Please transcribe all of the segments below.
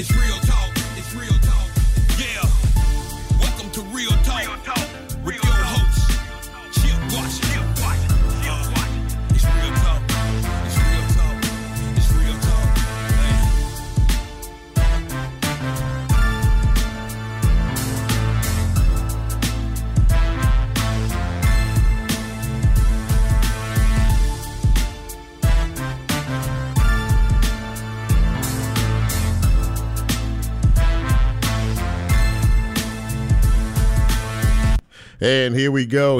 It's real talk. It's real talk. Yeah. Welcome to Real Talk. Real Talk. With your host, Chip Washington. It's real talk. It's real talk. It's real And here we go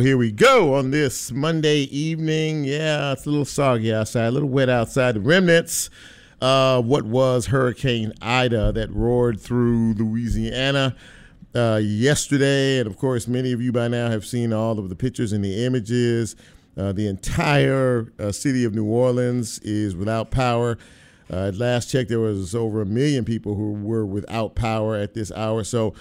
on this Monday evening. Yeah, it's a little soggy outside, a little wet outside. The remnants of what was Hurricane Ida that roared through Louisiana yesterday. And, of course, many of you by now have seen all of the pictures and the images. The entire city of New Orleans is without power. At last check, there was over 1 million people who were without power at this hour. So,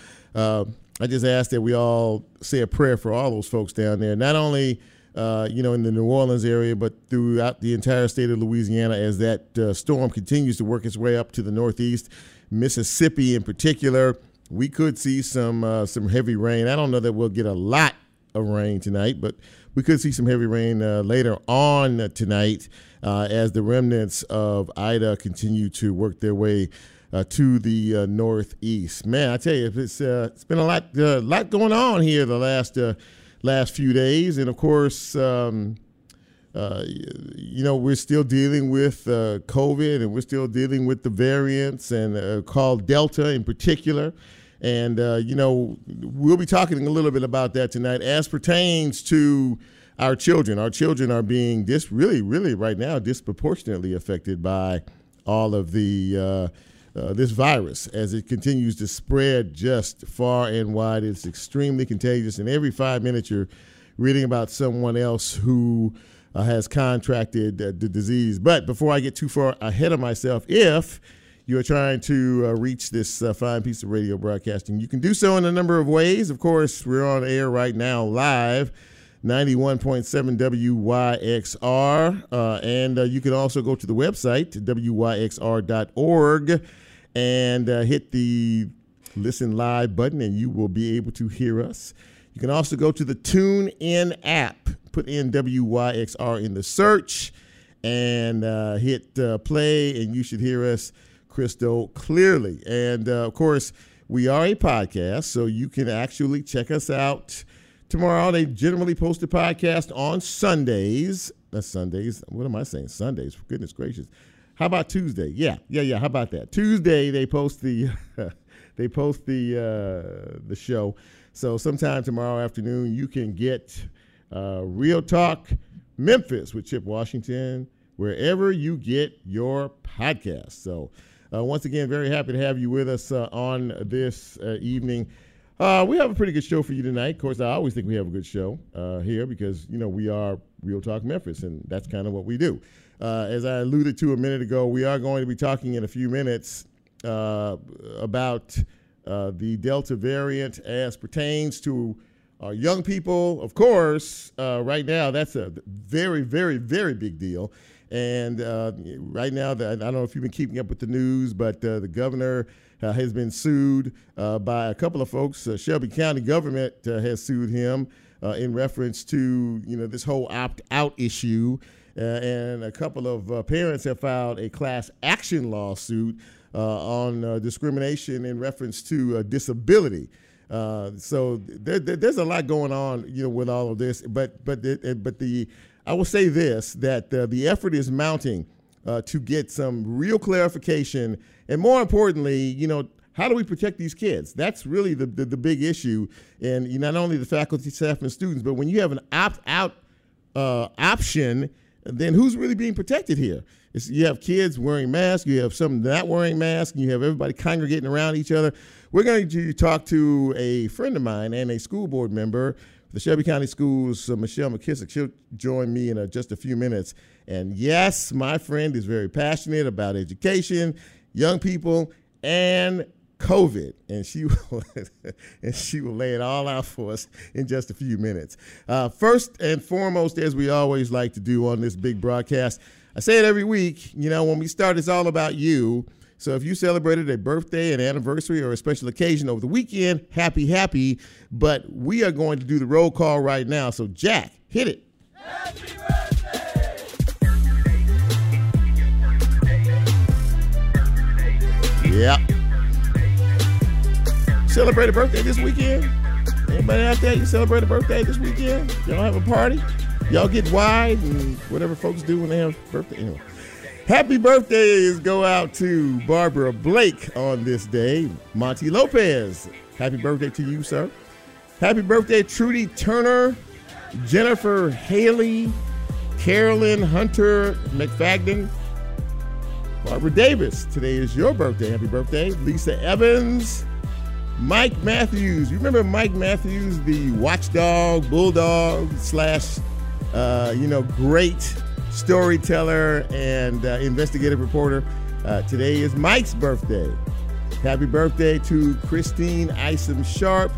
I just ask that we all say a prayer for all those folks down there, not only, in the New Orleans area, but throughout the entire state of Louisiana as that storm continues to work its way up to the northeast. Mississippi in particular, we could see some heavy rain. I don't know that we'll get a lot of rain tonight, but we could see some heavy rain later on tonight as the remnants of Ida continue to work their way to the northeast. Man, I tell you, it's been a lot going on here the last few days. And, of course, we're still dealing with COVID, and we're still dealing with the variants and called Delta in particular. And, we'll be talking a little bit about that tonight as pertains to our children. Our children are being really, really right now disproportionately affected by all of the this virus, as it continues to spread just far and wide. It's extremely contagious, and every 5 minutes you're reading about someone else who has contracted the disease. But before I get too far ahead of myself, if you're trying to reach this fine piece of radio broadcasting, you can do so in a number of ways. Of course, we're on air right now live, 91.7 WYXR, and you can also go to the website, wyxr.org, and hit the listen live button, and you will be able to hear us. You can also go to the TuneIn app, put in WYXR in the search, and hit play, and you should hear us crystal clearly. And, of course, we are a podcast, so you can actually check us out tomorrow. They generally post a podcast on Sundays. That's Sundays. What am I saying? Sundays. For goodness gracious. How about Tuesday? Yeah. How about that? Tuesday they post the the show. So sometime tomorrow afternoon you can get Real Talk Memphis with Chip Washington wherever you get your podcast. So once again, very happy to have you with us on this evening. We have a pretty good show for you tonight. Of course, I always think we have a good show here because we are Real Talk Memphis, and that's kind of what we do. As I alluded to a minute ago, we are going to be talking in a few minutes about the Delta variant as pertains to our young people. Of course, right now, that's a very, very, very big deal. And right now, I don't know if you've been keeping up with the news, but the governor has been sued by a couple of folks. Shelby County government has sued him in reference to, this whole opt-out issue. And a couple of parents have filed a class action lawsuit on discrimination in reference to disability. So there's a lot going on, with all of this. But I will say this, that the effort is mounting to get some real clarification. And more importantly, how do we protect these kids? That's really the big issue. And not only the faculty, staff, and students, but when you have an opt-out option, then who's really being protected here? You have kids wearing masks, you have some not wearing masks, and you have everybody congregating around each other. We're going to talk to a friend of mine and a school board member, the Shelby County Schools, Michelle McKissick. She'll join me in just a few minutes. And yes, my friend is very passionate about education, young people, and COVID, and she will lay it all out for us in just a few minutes. First and foremost, as we always like to do on this big broadcast, I say it every week, when we start, it's all about you. So if you celebrated a birthday, an anniversary, or a special occasion over the weekend, happy. But we are going to do the roll call right now. So, Jack, hit it. Happy birthday! Yeah. Celebrate a birthday this weekend? Anybody out there, you celebrate a birthday this weekend? Y'all have a party? Y'all get wide and whatever folks do when they have a birthday? Anyway. Happy birthdays go out to Barbara Blake on this day. Monty Lopez, happy birthday to you, sir. Happy birthday, Trudy Turner, Jennifer Haley, Carolyn Hunter McFadden, Barbara Davis. Today is your birthday. Happy birthday. Lisa Evans, Mike Matthews. You remember Mike Matthews, the watchdog, bulldog, slash, great storyteller and investigative reporter. Today is Mike's birthday. Happy birthday to Christine Isom Sharp,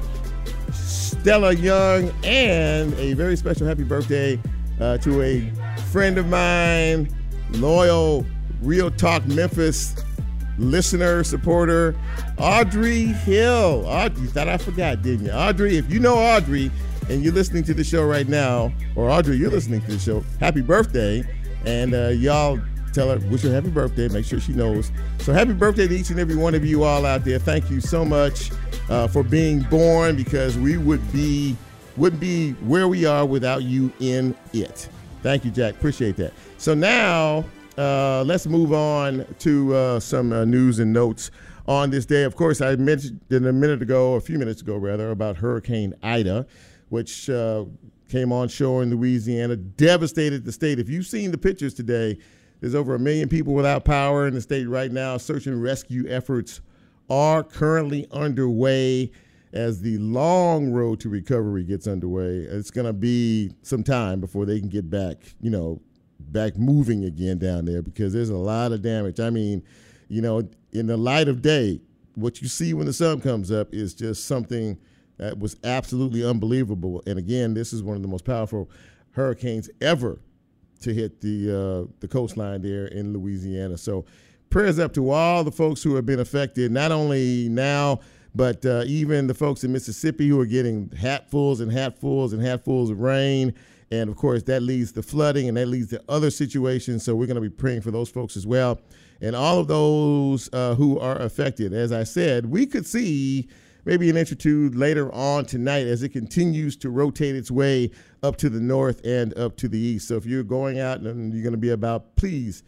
Stella Young, and a very special happy birthday to a friend of mine, loyal Real Talk Memphis listener, supporter, Audrey Hill. Audrey, you thought I forgot, didn't you? Audrey, if you know Audrey, and you're listening to the show right now, or Audrey, you're listening to the show, happy birthday. And y'all tell her, wish her happy birthday, make sure she knows. So happy birthday to each and every one of you all out there. Thank you so much for being born, because we wouldn't be where we are without you in it. Thank you, Jack. Appreciate that. So now let's move on to some news and notes on this day. Of course, I mentioned a few minutes ago, about Hurricane Ida, which came on shore in Louisiana, devastated the state. If you've seen the pictures today, there's over 1 million people without power in the state right now. Search and rescue efforts are currently underway as the long road to recovery gets underway. It's going to be some time before they can get back, back moving again down there, because there's a lot of damage. I mean, in the light of day, what you see when the sun comes up is just something that was absolutely unbelievable. And again, this is one of the most powerful hurricanes ever to hit the coastline there in Louisiana. So prayers up to all the folks who have been affected, not only now, but even the folks in Mississippi who are getting hatfuls of rain. And, of course, that leads to flooding and that leads to other situations. So we're going to be praying for those folks as well. And all of those who are affected, as I said, we could see maybe an inch or two later on tonight as it continues to rotate its way up to the north and up to the east. So if you're going out and you're going to be about, please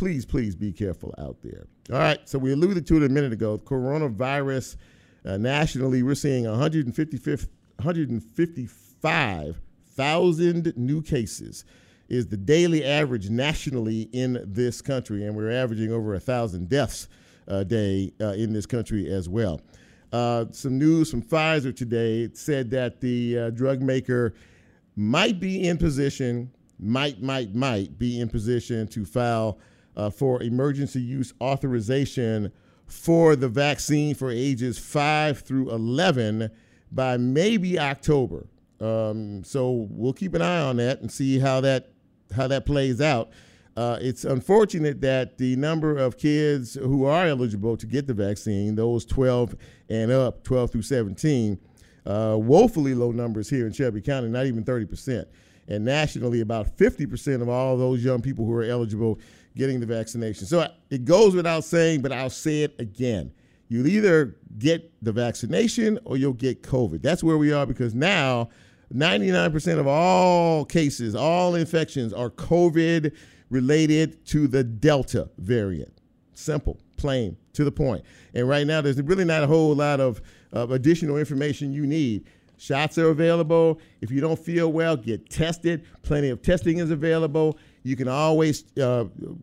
be careful out there. All right, so we alluded to it a minute ago. Coronavirus nationally, we're seeing 155,000 new cases is the daily average nationally in this country, and we're averaging over 1,000 deaths a day in this country as well. Some news from Pfizer today. It said that the drug maker might be in position to file for emergency use authorization for the vaccine for ages 5 through 11 by maybe October. So we'll keep an eye on that and see how that plays out. It's unfortunate that the number of kids who are eligible to get the vaccine, those 12 and up, 12 through 17, woefully low numbers here in Shelby County, not even 30%. And nationally, about 50% of all those young people who are eligible getting the vaccination. So it goes without saying, but I'll say it again. You'll either get the vaccination or you'll get COVID. That's where we are, because now 99% of all cases, all infections are COVID related to the Delta variant. Simple, plain, to the point. And right now, there's really not a whole lot of additional information you need. Shots are available. If you don't feel well, get tested. Plenty of testing is available. You can always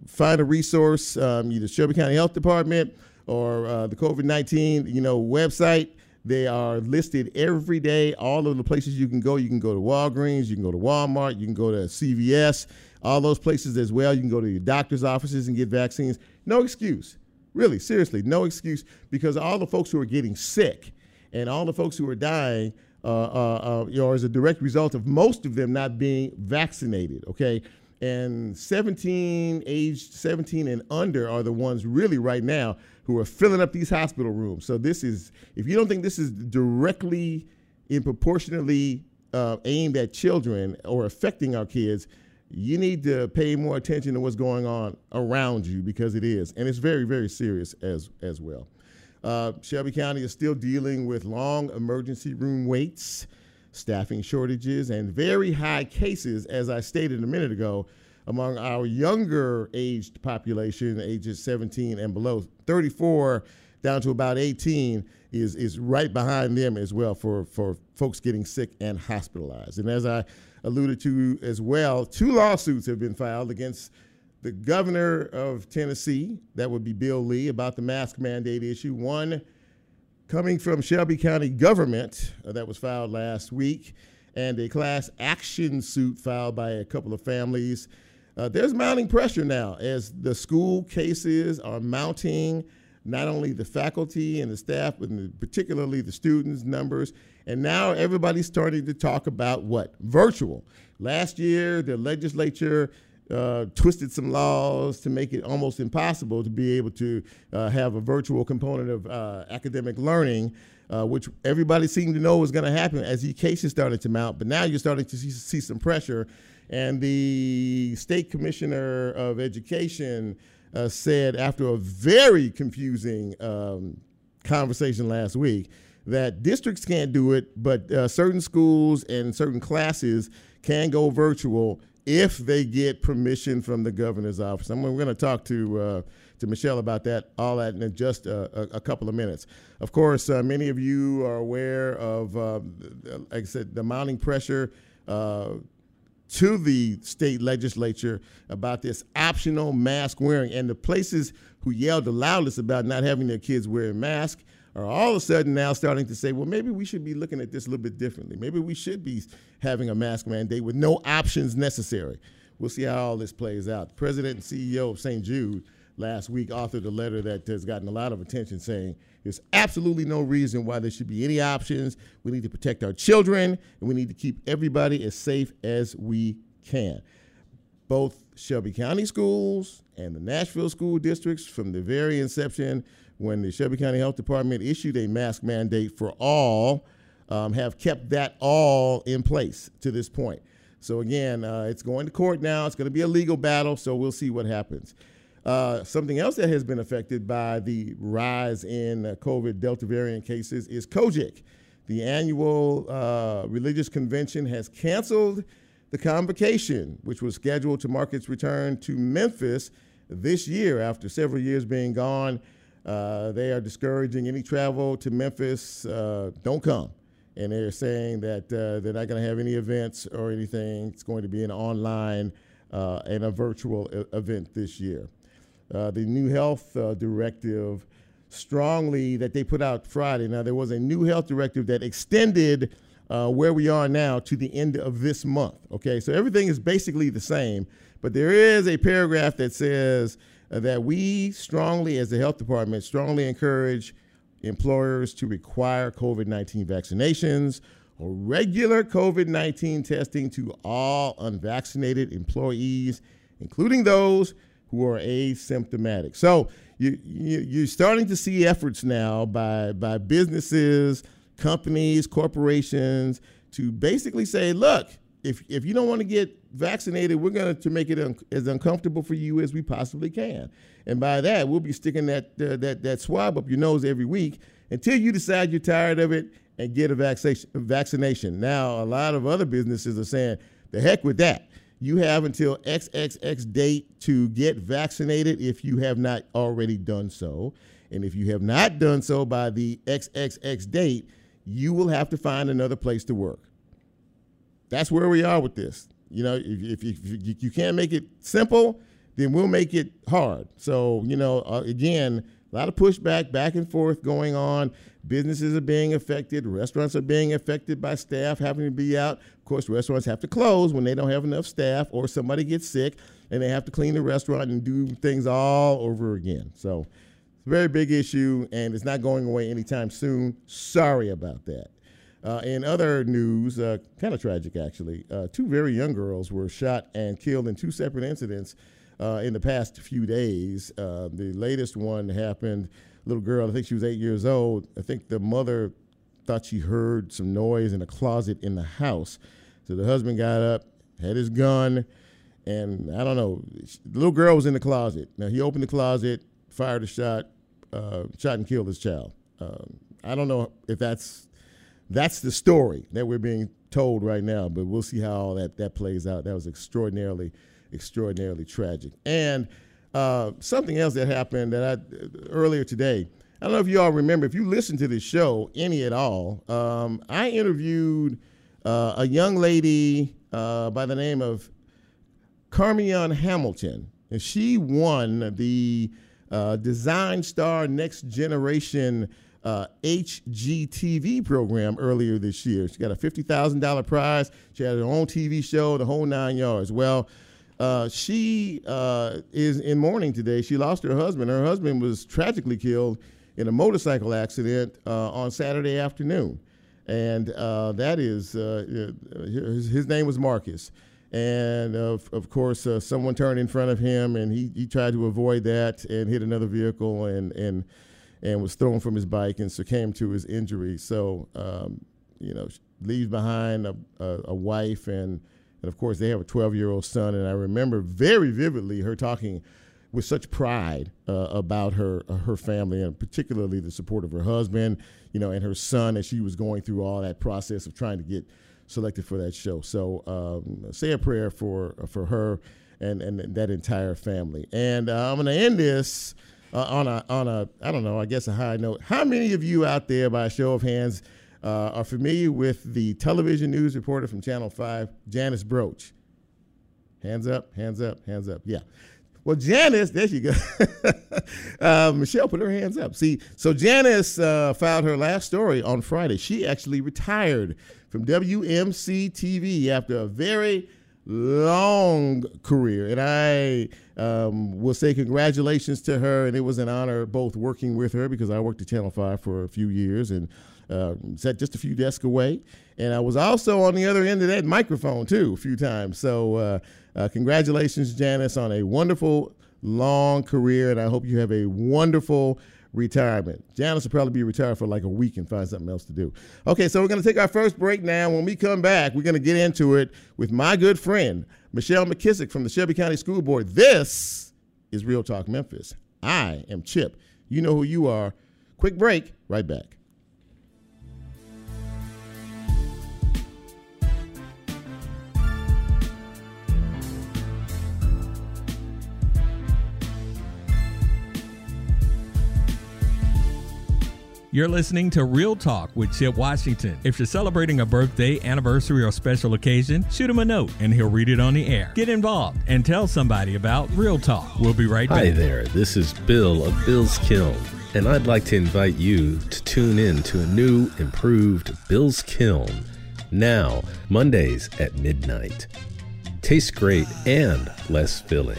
find a resource, either Shelby County Health Department or the COVID-19 website. They are listed every day, all of the places you can go. You can go to Walgreens, you can go to Walmart, you can go to CVS, all those places as well. You can go to your doctor's offices and get vaccines. No excuse. Really, seriously, no excuse, because all the folks who are getting sick and all the folks who are dying are as a direct result of most of them not being vaccinated, okay? and 17, age 17 and under are the ones really right now who are filling up these hospital rooms. So this is, if you don't think this is directly and proportionately aimed at children or affecting our kids, you need to pay more attention to what's going on around you, because it is. And it's very, very serious as well. Shelby County is still dealing with long emergency room waits, staffing shortages, and very high cases, as I stated a minute ago, among our younger aged population, ages 17 and below. 34 down to about 18 is right behind them as well for folks getting sick and hospitalized. And as I alluded to as well, 2 lawsuits have been filed against the governor of Tennessee, that would be Bill Lee, about the mask mandate issue. One coming from Shelby County government that was filed last week, and a class action suit filed by a couple of families. There's mounting pressure now as the school cases are mounting, not only the faculty and the staff, but particularly the students' numbers. And now everybody's starting to talk about what? Virtual. Last year, the legislature twisted some laws to make it almost impossible to be able to have a virtual component of academic learning, which everybody seemed to know was going to happen as the cases started to mount. But now you're starting to see some pressure. And the state commissioner of education said, after a very confusing conversation last week, that districts can't do it, but certain schools and certain classes can go virtual if they get permission from the governor's office. And we're going to talk to Michelle about that, all that, in just a couple of minutes. Of course, many of you are aware of, like I said, the mounting pressure to the state legislature about this optional mask wearing. And the places who yelled the loudest about not having their kids wearing masks are all of a sudden now starting to say, well, maybe we should be looking at this a little bit differently. Maybe we should be having a mask mandate with no options necessary. We'll see how all this plays out. The president and CEO of St. Jude last week authored a letter that has gotten a lot of attention, saying there's absolutely no reason why there should be any options. We need to protect our children, and we need to keep everybody as safe as we can. Both Shelby County schools and the Nashville school districts, from the very inception when the Shelby County Health Department issued a mask mandate for all, have kept that all in place to this point. So again, it's going to court now. It's going to be a legal battle, so we'll see what happens. Something else that has been affected by the rise in COVID Delta variant cases is COGIC. The annual religious convention has canceled the convocation, which was scheduled to mark its return to Memphis this year after several years being gone. They are discouraging any travel to Memphis. Don't come. And they're saying that they're not going to have any events or anything. It's going to be an online and a virtual event this year. The new health directive strongly that they put out Friday. Now, there was a new health directive that extended where we are now to the end of this month. Okay, so everything is basically the same, but there is a paragraph that says that we strongly, as the health department, strongly encourage employers to require COVID-19 vaccinations or regular COVID-19 testing to all unvaccinated employees, including those who are asymptomatic. So you're starting to see efforts now by businesses, companies, corporations to basically say, look, if you don't want to get vaccinated, we're going to make it as uncomfortable for you as we possibly can. And by that, we'll be sticking that swab up your nose every week until you decide you're tired of it and get a vaccination. Now, a lot of other businesses are saying, the heck with that. You have until XXX date to get vaccinated if you have not already done so. And if you have not done so by the XXX date, you will have to find another place to work. That's where we are with this. You know, if you can't make it simple, then we'll make it hard. So, you know, again, a lot of pushback, back and forth going on. Businesses are being affected. Restaurants are being affected by staff having to be out. Of course, restaurants have to close when they don't have enough staff or somebody gets sick and they have to clean the restaurant and do things all over again. So it's a very big issue, and it's not going away anytime soon. Sorry about that. In other news, kind of tragic actually, two very young girls were shot and killed in two separate incidents in the past few days. The latest one happened, little girl, I think she was 8 years old. I think the mother thought she heard some noise in a closet in the house. So the husband got up, had his gun, and I don't know, the little girl was in the closet. Now, he opened the closet, fired a shot, shot and killed his child. I don't know if that's the story that we're being told right now, but we'll see how all that plays out. That was extraordinarily tragic. And something else that happened that earlier today, I don't know if you all remember, if you listen to this show, any at all, I interviewed a young lady by the name of Carmion Hamilton, and she won the Design Star Next Generation HGTV program earlier this year. She got a $50,000 prize. She had her own TV show, the whole nine yards. Well, she is in mourning today. She lost her husband. Her husband was tragically killed in a motorcycle accident on Saturday afternoon. And that is, his name was Marcus. And of course, someone turned in front of him, and he tried to avoid that and hit another vehicle and was thrown from his bike and succumbed to his injury. So, you know, leaves behind a wife, and of course they have a 12-year-old son. And I remember very vividly her talking with such pride about her family, and particularly the support of her husband, you know, and her son as she was going through all that process of trying to get selected for that show. So say a prayer for her and that entire family. And I'm going to end this on a I don't know, I guess a high note. How many of you out there, by a show of hands, are familiar with the television news reporter from Channel 5, Janice Broach? Hands up, hands up, hands up. Yeah. Well, Janice, there she goes. Michelle put her hands up. See, so Janice filed her last story on Friday. She actually retired from WMC-TV after a very long career. And I will say congratulations to her. And it was an honor both working with her, because I worked at Channel 5 for a few years and sat just a few desks away. And I was also on the other end of that microphone, too, a few times. So congratulations, Janice, on a wonderful, long career, and I hope you have a wonderful retirement. Janice will probably be retired for like a week and find something else to do. Okay, so we're going to take our first break now. When we come back, we're going to get into it with my good friend, Michelle McKissick from the Shelby County School Board. This is Real Talk Memphis. I am Chip. You know who you are. Quick break, right back. You're listening to Real Talk with Chip Washington. If you're celebrating a birthday, anniversary, or special occasion, shoot him a note and he'll read it on the air. Get involved and tell somebody about Real Talk. We'll be right back. Hi there, this is Bill of Bill's Kiln, and I'd like to invite you to tune in to a new, improved Bill's Kiln now, Mondays at midnight. Tastes great and less filling.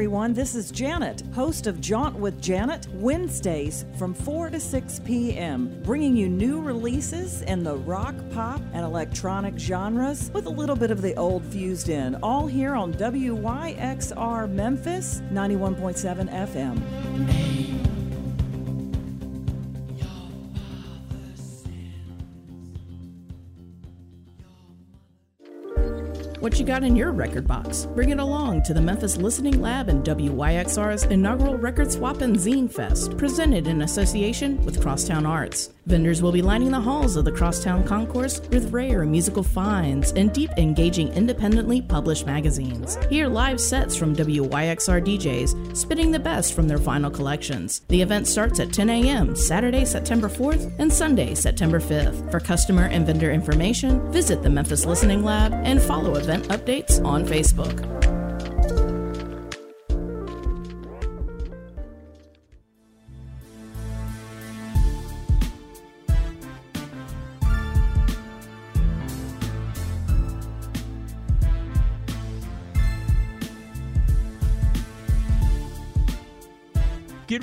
Everyone, this is Janet, host of Jaunt with Janet, Wednesdays from 4 to 6 p.m., bringing you new releases in the rock, pop, and electronic genres with a little bit of the old fused in, all here on WYXR Memphis, 91.7 FM. What you got in your record box? Bring it along to the Memphis Listening Lab and WYXR's inaugural Record Swap and Zine Fest, presented in association with Crosstown Arts. Vendors will be lining the halls of the Crosstown Concourse with rare musical finds and deep, engaging, independently published magazines. Hear live sets from WYXR DJs spitting the best from their vinyl collections. The event starts at 10 a.m. Saturday, September 4th and Sunday, September 5th. For customer and vendor information, visit the Memphis Listening Lab and follow event updates on Facebook. Get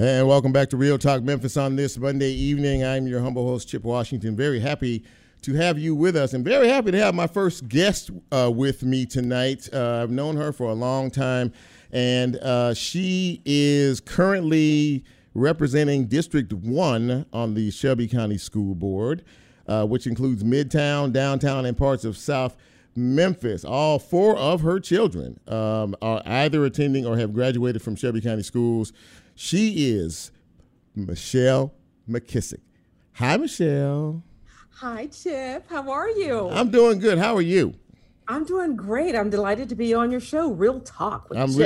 And welcome back to Real Talk Memphis on this Monday evening. I'm your humble host, Chip Washington. Very happy to have you with us, and very happy to have my first guest with me tonight. I've known her for a long time, and she is currently representing District 1 on the Shelby County School Board, which includes Midtown, Downtown, and parts of South Memphis. All four of her children are either attending or have graduated from Shelby County Schools. She is Michelle McKissick. Hi, Michelle. Hi, Chip. How are you? I'm doing good. How are you? I'm doing great. I'm delighted to be on your show, Real Talk with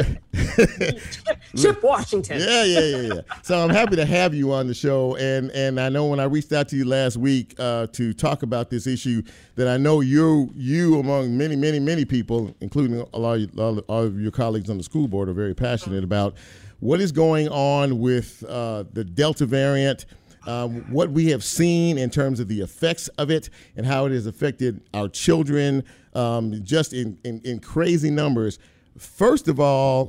Chip Washington. Yeah. So I'm happy to have you on the show. And I know when I reached out to you last week to talk about this issue, that I know you among many, many, many people, including all of your colleagues on the school board, are very passionate about what is going on with the Delta variant, what we have seen in terms of the effects of it and how it has affected our children just in crazy numbers. First of all,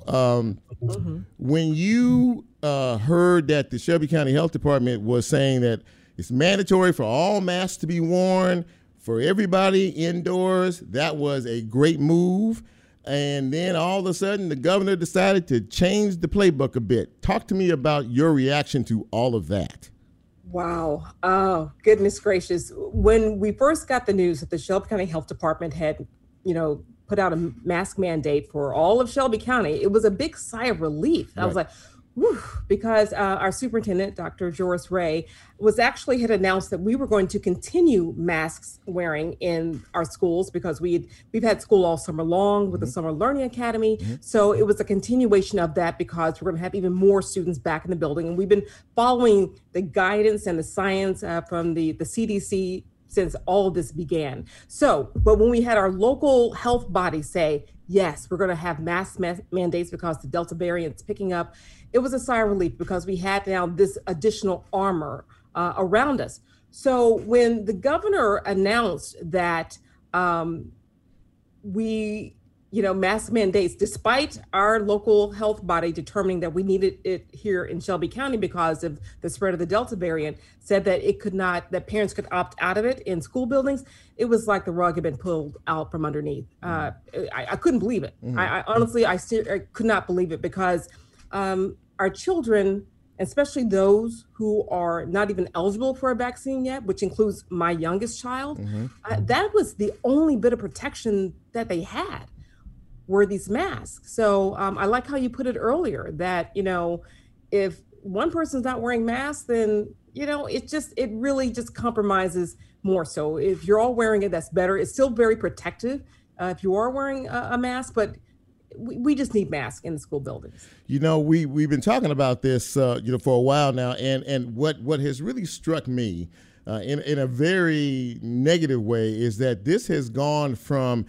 when you heard that the Shelby County Health Department was saying that it's mandatory for all masks to be worn for everybody indoors, that was a great move. And then all of a sudden, the governor decided to change the playbook a bit. Talk to me about your reaction to all of that. Wow. Oh, goodness gracious. When we first got the news that the Shelby County Health Department had, put out a mask mandate for all of Shelby County, it was a big sigh of relief. Right. I was like, whew, because our superintendent, Dr. Joris Ray, had announced that we were going to continue masks wearing in our schools because we've had school all summer long with the Summer Learning Academy. So it was a continuation of that because we're going to have even more students back in the building. And we've been following the guidance and the science from the CDC since all of this began. So, but when we had our local health body say, yes, we're going to have mask mandates because the Delta variant's picking up, it was a sigh of relief because we had now this additional armor around us. So when the governor announced that mask mandates, despite our local health body determining that we needed it here in Shelby County because of the spread of the Delta variant, said that it could not, that parents could opt out of it in school buildings, it was like the rug had been pulled out from underneath. I couldn't believe it. I honestly could not believe it because our children, especially those who are not even eligible for a vaccine yet, which includes my youngest child, that was the only bit of protection that they had, were these masks. So I like how you put it earlier that, if one person's not wearing masks, then, it really just compromises more. So if you're all wearing it, that's better. It's still very protective if you are wearing a mask, but we just need masks in the school buildings. We've been talking about this, for a while now. And what has really struck me in a very negative way is that this has gone from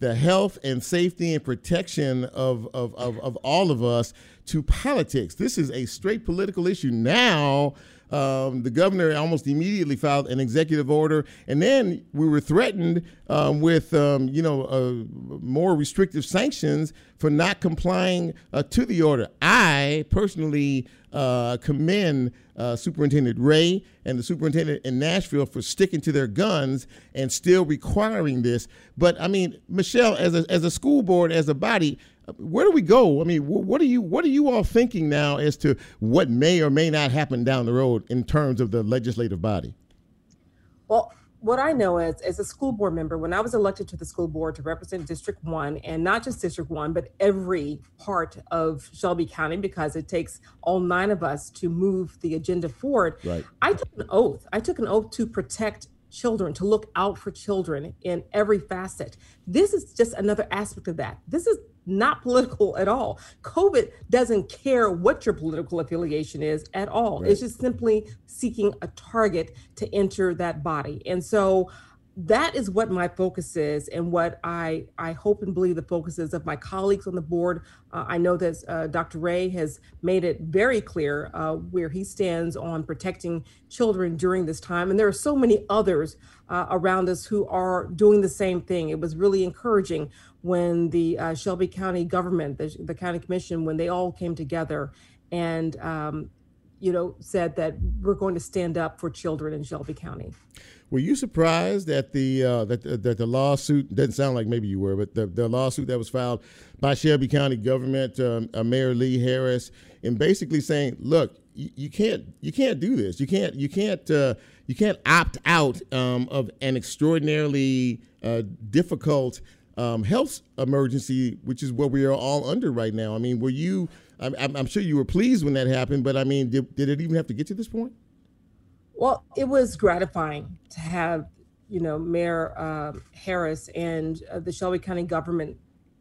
the health and safety and protection of all of us to politics. This is a straight political issue. Now, the governor almost immediately filed an executive order, and then we were threatened with, more restrictive sanctions for not complying to the order. I personally commend Superintendent Ray and the superintendent in Nashville for sticking to their guns and still requiring this. But I mean, Michelle, as a school board, as a body, where do we go? I mean, what are you all thinking now as to what may or may not happen down the road in terms of the legislative body? Well, what I know is, as a school board member, when I was elected to the school board to represent District 1, and not just District 1, but every part of Shelby County, because it takes all 9 of us to move the agenda forward, right. I took an oath. I took an oath to protect children, to look out for children in every facet. This is just another aspect of that. This is not political at all. COVID doesn't care what your political affiliation is at all. Right. It's just simply seeking a target to enter that body. And so that is what my focus is, and what I hope and believe the focus is of my colleagues on the board. I know that Dr. Ray has made it very clear where he stands on protecting children during this time. And there are so many others around us who are doing the same thing. It was really encouraging when the Shelby County government, the county commission, when they all came together and said that we're going to stand up for children in Shelby County. Were you surprised that the lawsuit, doesn't sound like maybe you were, but the lawsuit that was filed by Shelby County government, Mayor Lee Harris, and basically saying, look, you can't do this. You can't opt out of an extraordinarily difficult health emergency, which is what we are all under right now. I mean, were you? I'm sure you were pleased when that happened, but I mean, did it even have to get to this point? Well, it was gratifying to have, Mayor Harris and the Shelby County government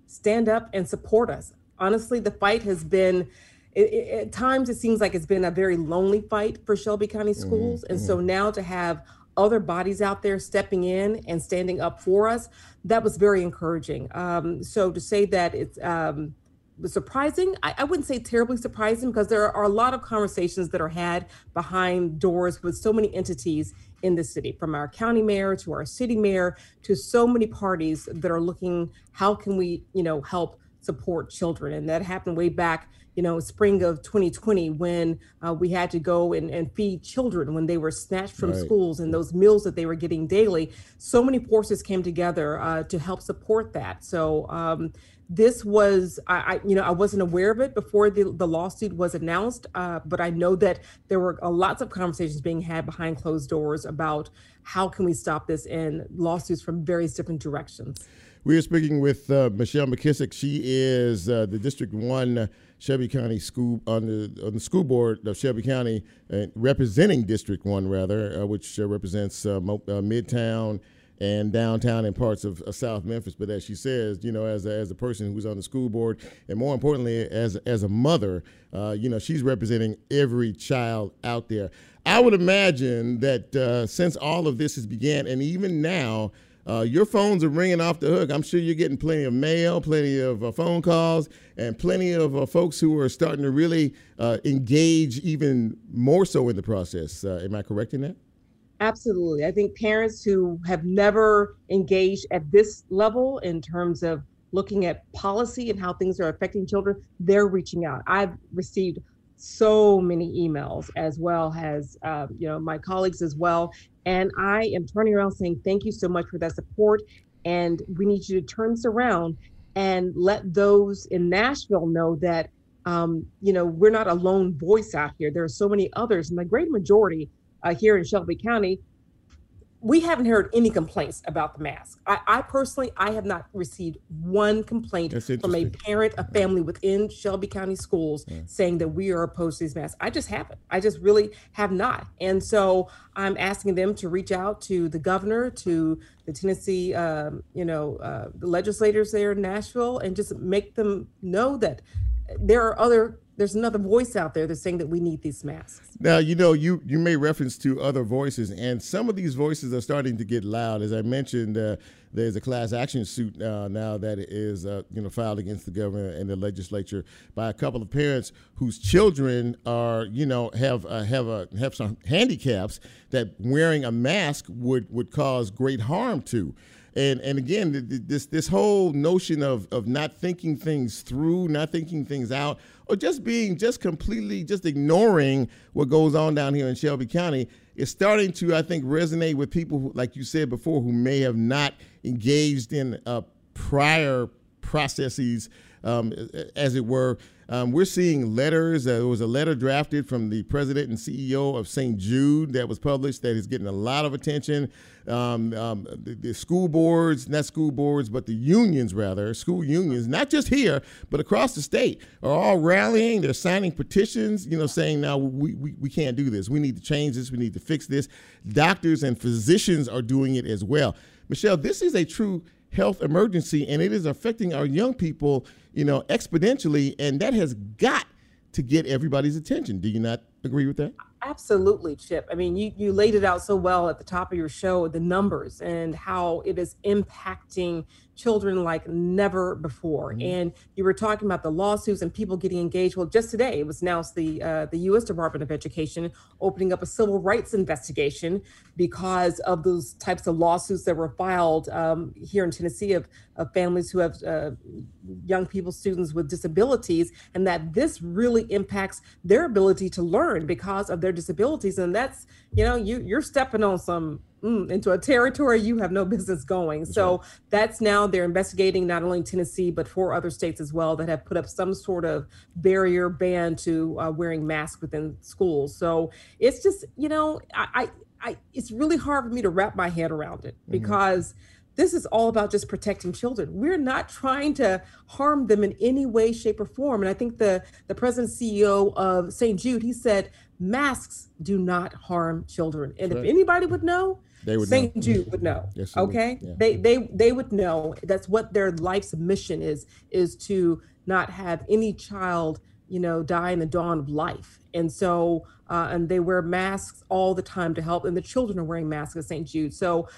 stand up and support us. Honestly, the fight has been, at times it seems like it's been a very lonely fight for Shelby County schools. Mm-hmm, and mm-hmm. So now to have other bodies out there stepping in and standing up for us, that was very encouraging. So to say that it's... surprising, I wouldn't say terribly surprising, because there are a lot of conversations that are had behind doors with so many entities in the city, from our county mayor to our city mayor to so many parties that are looking, how can we, help support children? And that happened way back, spring of 2020, when we had to go and feed children when they were snatched from schools, and those meals that they were getting daily. So many forces came together to help support that. So this was, I wasn't aware of it before the lawsuit was announced, but I know that there were lots of conversations being had behind closed doors about how can we stop this, in lawsuits from various different directions. We are speaking with Michelle McKissick. She is the District 1 Shelby County School, on the school board of Shelby County, representing District 1, rather, which represents Midtown and downtown and parts of South Memphis. But as she says, as a person who's on the school board, and more importantly, as a mother, she's representing every child out there. I would imagine that since all of this has began, and even now, your phones are ringing off the hook. I'm sure you're getting plenty of mail, plenty of phone calls, and plenty of folks who are starting to really engage even more so in the process. Am I correct in that? Absolutely. I think parents who have never engaged at this level in terms of looking at policy and how things are affecting children, they're reaching out. I've received so many emails, as well as my colleagues as well. And I am turning around saying, thank you so much for that support. And we need you to turn this around and let those in Nashville know that, we're not a lone voice out here. There are so many others, and the great majority here in Shelby County, we haven't heard any complaints about the mask. I personally, I have not received one complaint from a parent, a family within Shelby County schools saying that we are opposed to these masks. I just haven't. I just really have not. And so I'm asking them to reach out to the governor, to the Tennessee, the legislators there in Nashville, and just make them know that there's another voice out there that's saying that we need these masks. Now, you made reference to other voices, and some of these voices are starting to get loud. As I mentioned, there's a class action suit now that is filed against the governor and the legislature by a couple of parents whose children are have some handicaps that wearing a mask would cause great harm to. And again, this whole notion of not thinking things through, not thinking things out, or just completely ignoring what goes on down here in Shelby County is starting to, I think, resonate with people who, like you said before, who may have not engaged in prior processes, as it were. We're seeing letters. There was a letter drafted from the president and CEO of St. Jude that was published that is getting a lot of attention. The school boards, not school boards, but the unions, rather, school unions, not just here, but across the state, are all rallying. They're signing petitions, saying now we can't do this. We need to change this. We need to fix this. Doctors and physicians are doing it as well. Michelle, this is a true health emergency, and it is affecting our young people, you know, exponentially, and that has got to get everybody's attention. Do you not agree with that? Absolutely, Chip. I mean, you laid it out so well at the top of your show, the numbers and how it is impacting children like never before. Mm-hmm. And you were talking about the lawsuits and people getting engaged. Well, just today, it was announced the U.S. Department of Education opening up a civil rights investigation because of those types of lawsuits that were filed here in Tennessee of families who have young people, students with disabilities, and that this really impacts their ability to learn because of their disabilities. And that's, you know, you're stepping on some into a territory you have no business going. So that's now they're investigating not only Tennessee, but 4 other states as well that have put up some sort of barrier ban to wearing masks within schools. So it's just, you know, I it's really hard for me to wrap my head around it because this is all about just protecting children. We're not trying to harm them in any way, shape, or form. And I think the president CEO of St. Jude, he said, masks do not harm children. And if anybody would know, St. Jude would know. Yes, okay, would. Yeah. They would know. That's what their life's mission is to not have any child, you know, die in the dawn of life. And so, and they wear masks all the time to help. And the children are wearing masks at St. Jude. So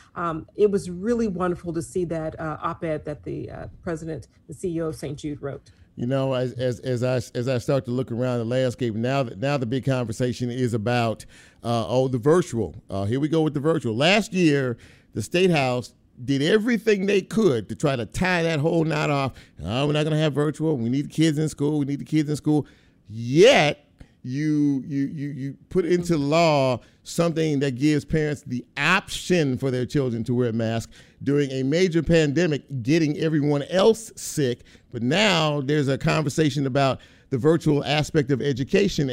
it was really wonderful to see that op-ed that the president, the CEO of St. Jude wrote. You know, as I start to look around the landscape now, the big conversation is about the virtual. Here we go with the virtual. Last year, the State House did everything they could to try to tie that whole knot off. Oh, we're not going to have virtual. We need the kids in school. We need the kids in school. Yet you put into law something that gives parents the option for their children to wear a mask during a major pandemic, getting everyone else sick. But now there's a conversation about the virtual aspect of education.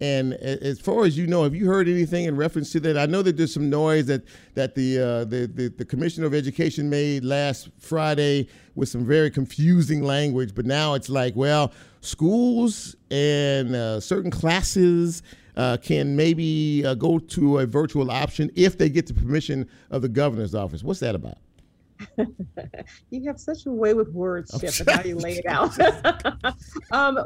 And as far as you know, have you heard anything in reference to that? I know that there's some noise that the Commissioner of Education made last Friday with some very confusing language, but now it's like, well, schools and certain classes can maybe go to a virtual option if they get the permission of the governor's office. What's that about? You have such a way with words, Chip, and how you lay it out.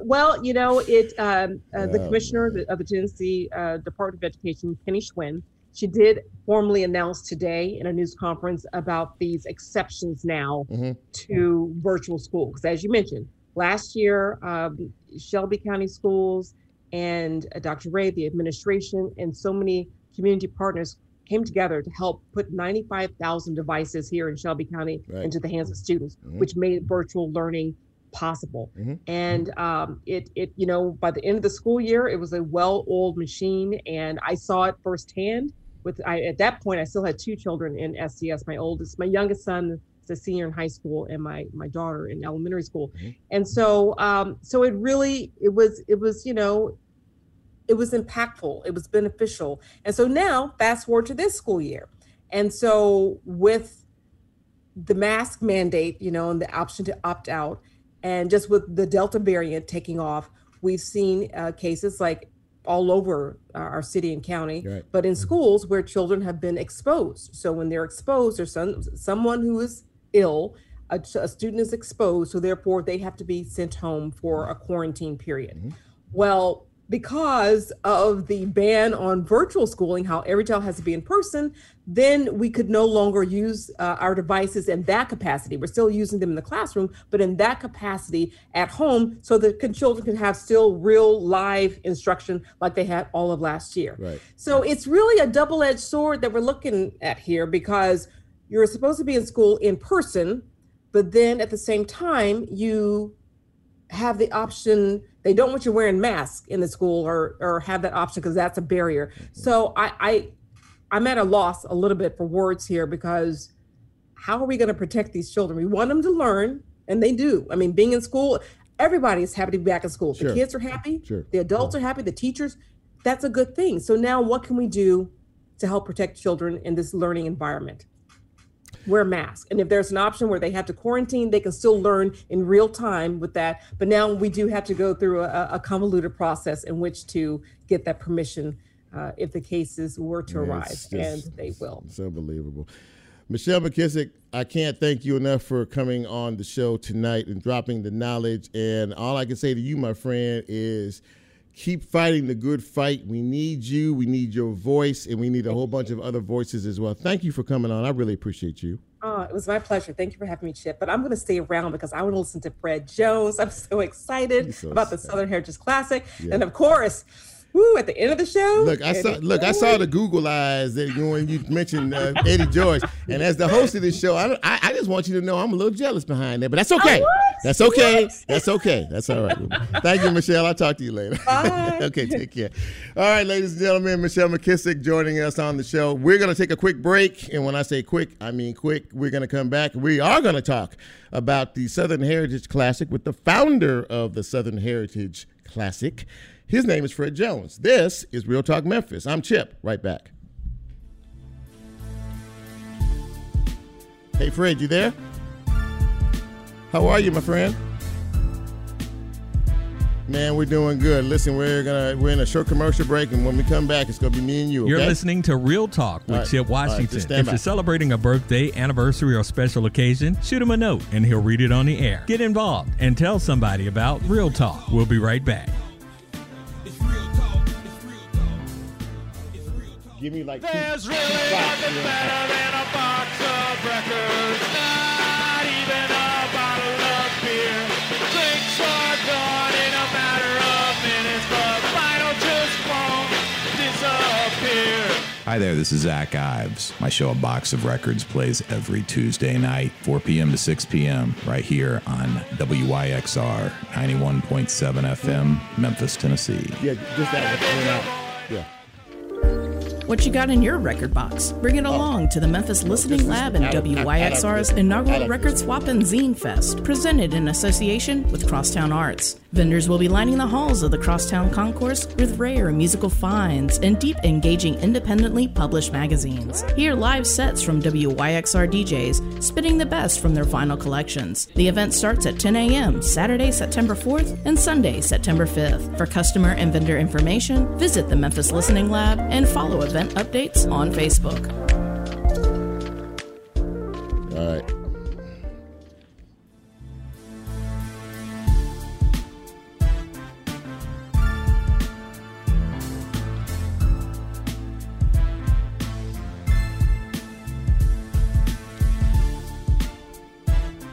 Well, you know, the commissioner of the Tennessee Department of Education, Penny Schwinn, she did formally announce today in a news conference about these exceptions now to virtual school. Because as you mentioned, last year, Shelby County Schools and Dr. Ray, the administration, and so many community partners came together to help put 95,000 devices here in Shelby County into the hands of students, which made virtual learning possible. And it, you know, by the end of the school year, it was a well-oiled machine, and I saw it firsthand. At that point, I still had 2 children in SCS. My youngest son is a senior in high school, and my daughter in elementary school. And so, it was impactful, it was beneficial. And so now fast forward to this school year. And so with the mask mandate, you know, and the option to opt out, and just with the Delta variant taking off, we've seen cases like all over our city and county, but in schools where children have been exposed. So when they're exposed, or someone who is ill, a student is exposed, so therefore they have to be sent home for a quarantine period. Well, because of the ban on virtual schooling, how every child has to be in person, then we could no longer use our devices in that capacity. We're still using them in the classroom, but in that capacity at home, so that children can have still real live instruction like they had all of last year. So it's really a double-edged sword that we're looking at here, because you're supposed to be in school in person, but then at the same time, you have the option. They don't want you wearing masks in the school, or have that option, because that's a barrier. So I'm at a loss a little bit for words here, because how are we going to protect these children? We want them to learn, and they do. I mean, being in school, everybody's happy to be back in school. The kids are happy, the adults are happy, the teachers. That's a good thing. So now what can we do to help protect children in this learning environment? Wear masks. And if there's an option where they have to quarantine, they can still learn in real time with that. But now we do have to go through a convoluted process in which to get that permission if the cases were to arise, and they will. It's unbelievable. Michelle McKissick, I can't thank you enough for coming on the show tonight and dropping the knowledge. And all I can say to you, my friend, is keep fighting the good fight. We need you. We need your voice. And we need a whole bunch of other voices as well. Thank you for coming on. I really appreciate you. Oh, it was my pleasure. Thank you for having me, Chip. But I'm going to stay around because I want to listen to Brad Jones. I'm so excited about the Southern Heritage Classic. Yeah. And, of course, woo, at the end of the show. Look, I saw the Google eyes that when you mentioned Eddie George. And as the host of this show, I just want you to know I'm a little jealous behind that. But that's okay. That's okay. What? That's okay. That's all right. Thank you, Michelle. I'll talk to you later. Bye. Okay, take care. All right, ladies and gentlemen, Michelle McKissick joining us on the show. We're going to take a quick break. And when I say quick, I mean quick. We're going to come back. We are going to talk about the Southern Heritage Classic with the founder of the Southern Heritage Classic. His name is Fred Jones. This is Real Talk Memphis. I'm Chip. Right back. Hey, Fred, you there? How are you, my friend? Man, we're doing good. Listen, we're in a short commercial break, and when we come back, it's going to be me and you, okay? You're listening to Real Talk with Chip Washington. If you're celebrating a birthday, anniversary, or special occasion, shoot him a note, and he'll read it on the air. Get involved and tell somebody about Real Talk. We'll be right back. Give me like there's really nothing better than a box of records, not even a bottle of beer. Drinks are gone in a matter of minutes, but vinyl just won't disappear. Hi there, this is Zach Ives. My show, A Box of Records, plays every Tuesday night, 4 p.m. to 6 p.m., right here on WYXR 91.7 FM, Memphis, Tennessee. Yeah, just that. Yeah. What you got in your record box? Bring it along to the Memphis Listening Lab and WYXR's inaugural Record Swap and Zine Fest, presented in association with Crosstown Arts. Vendors will be lining the halls of the Crosstown Concourse with rare musical finds and deep, engaging, independently published magazines. Hear live sets from WYXR DJs spinning the best from their vinyl collections. The event starts at 10 a.m. Saturday, September 4th and Sunday, September 5th. For customer and vendor information, visit the Memphis Listening Lab and follow event updates on Facebook. All right.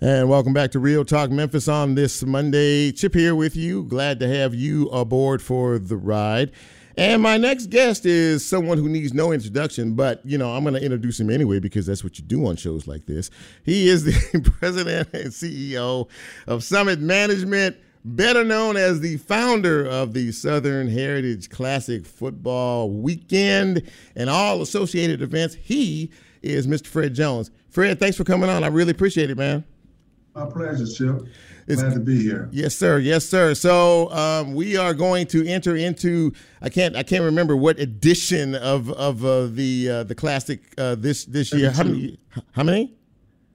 And welcome back to Real Talk Memphis on this Monday. Chip here with you. Glad to have you aboard for the ride. And my next guest is someone who needs no introduction, but, you know, I'm going to introduce him anyway because that's what you do on shows like this. He is the president and CEO of Summit Management, better known as the founder of the Southern Heritage Classic Football Weekend and all associated events. He is Mr. Fred Jones. Fred, thanks for coming on. I really appreciate it, man. My pleasure, Chip. Glad to be here. Yes, sir. Yes, sir. So we are going to enter into I can't remember what edition of the classic this 32. Year. How many?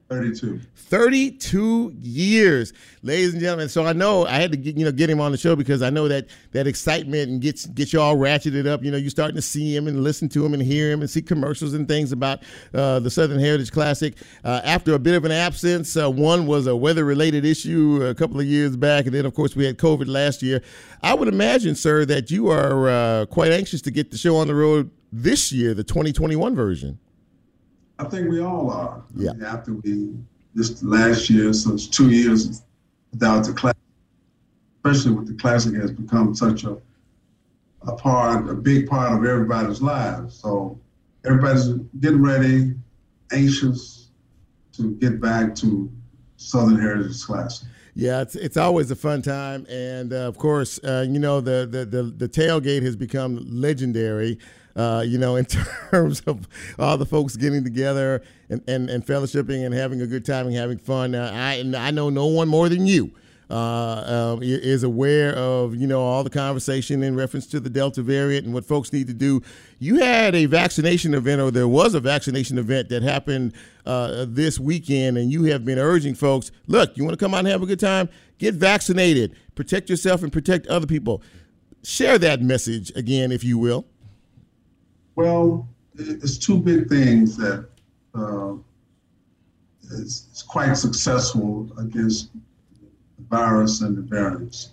32. 32 years, ladies and gentlemen. So I know I had to get him on the show because I know that excitement and get you all ratcheted up. You know, you're starting to see him and listen to him and hear him and see commercials and things about the Southern Heritage Classic. After a bit of an absence, one was a weather-related issue a couple of years back, and then, of course, we had COVID last year. I would imagine, sir, that you are quite anxious to get the show on the road this year, the 2021 version. I think we all are. Yeah. I mean, after this last year, so it's 2 years without the classic, especially with the classic has become such a big part of everybody's lives. So everybody's getting ready, anxious to get back to Southern Heritage Classic. Yeah, it's always a fun time. And of course, you know, the tailgate has become legendary. You know, in terms of all the folks getting together and fellowshipping and having a good time and having fun. I know no one more than you is aware of, you know, all the conversation in reference to the Delta variant and what folks need to do. You had a vaccination event, or there was a vaccination event that happened this weekend, and you have been urging folks, look, you want to come out and have a good time? Get vaccinated. Protect yourself and protect other people. Share that message again, if you will. Well, it's two big things that is quite successful against the virus and the variants.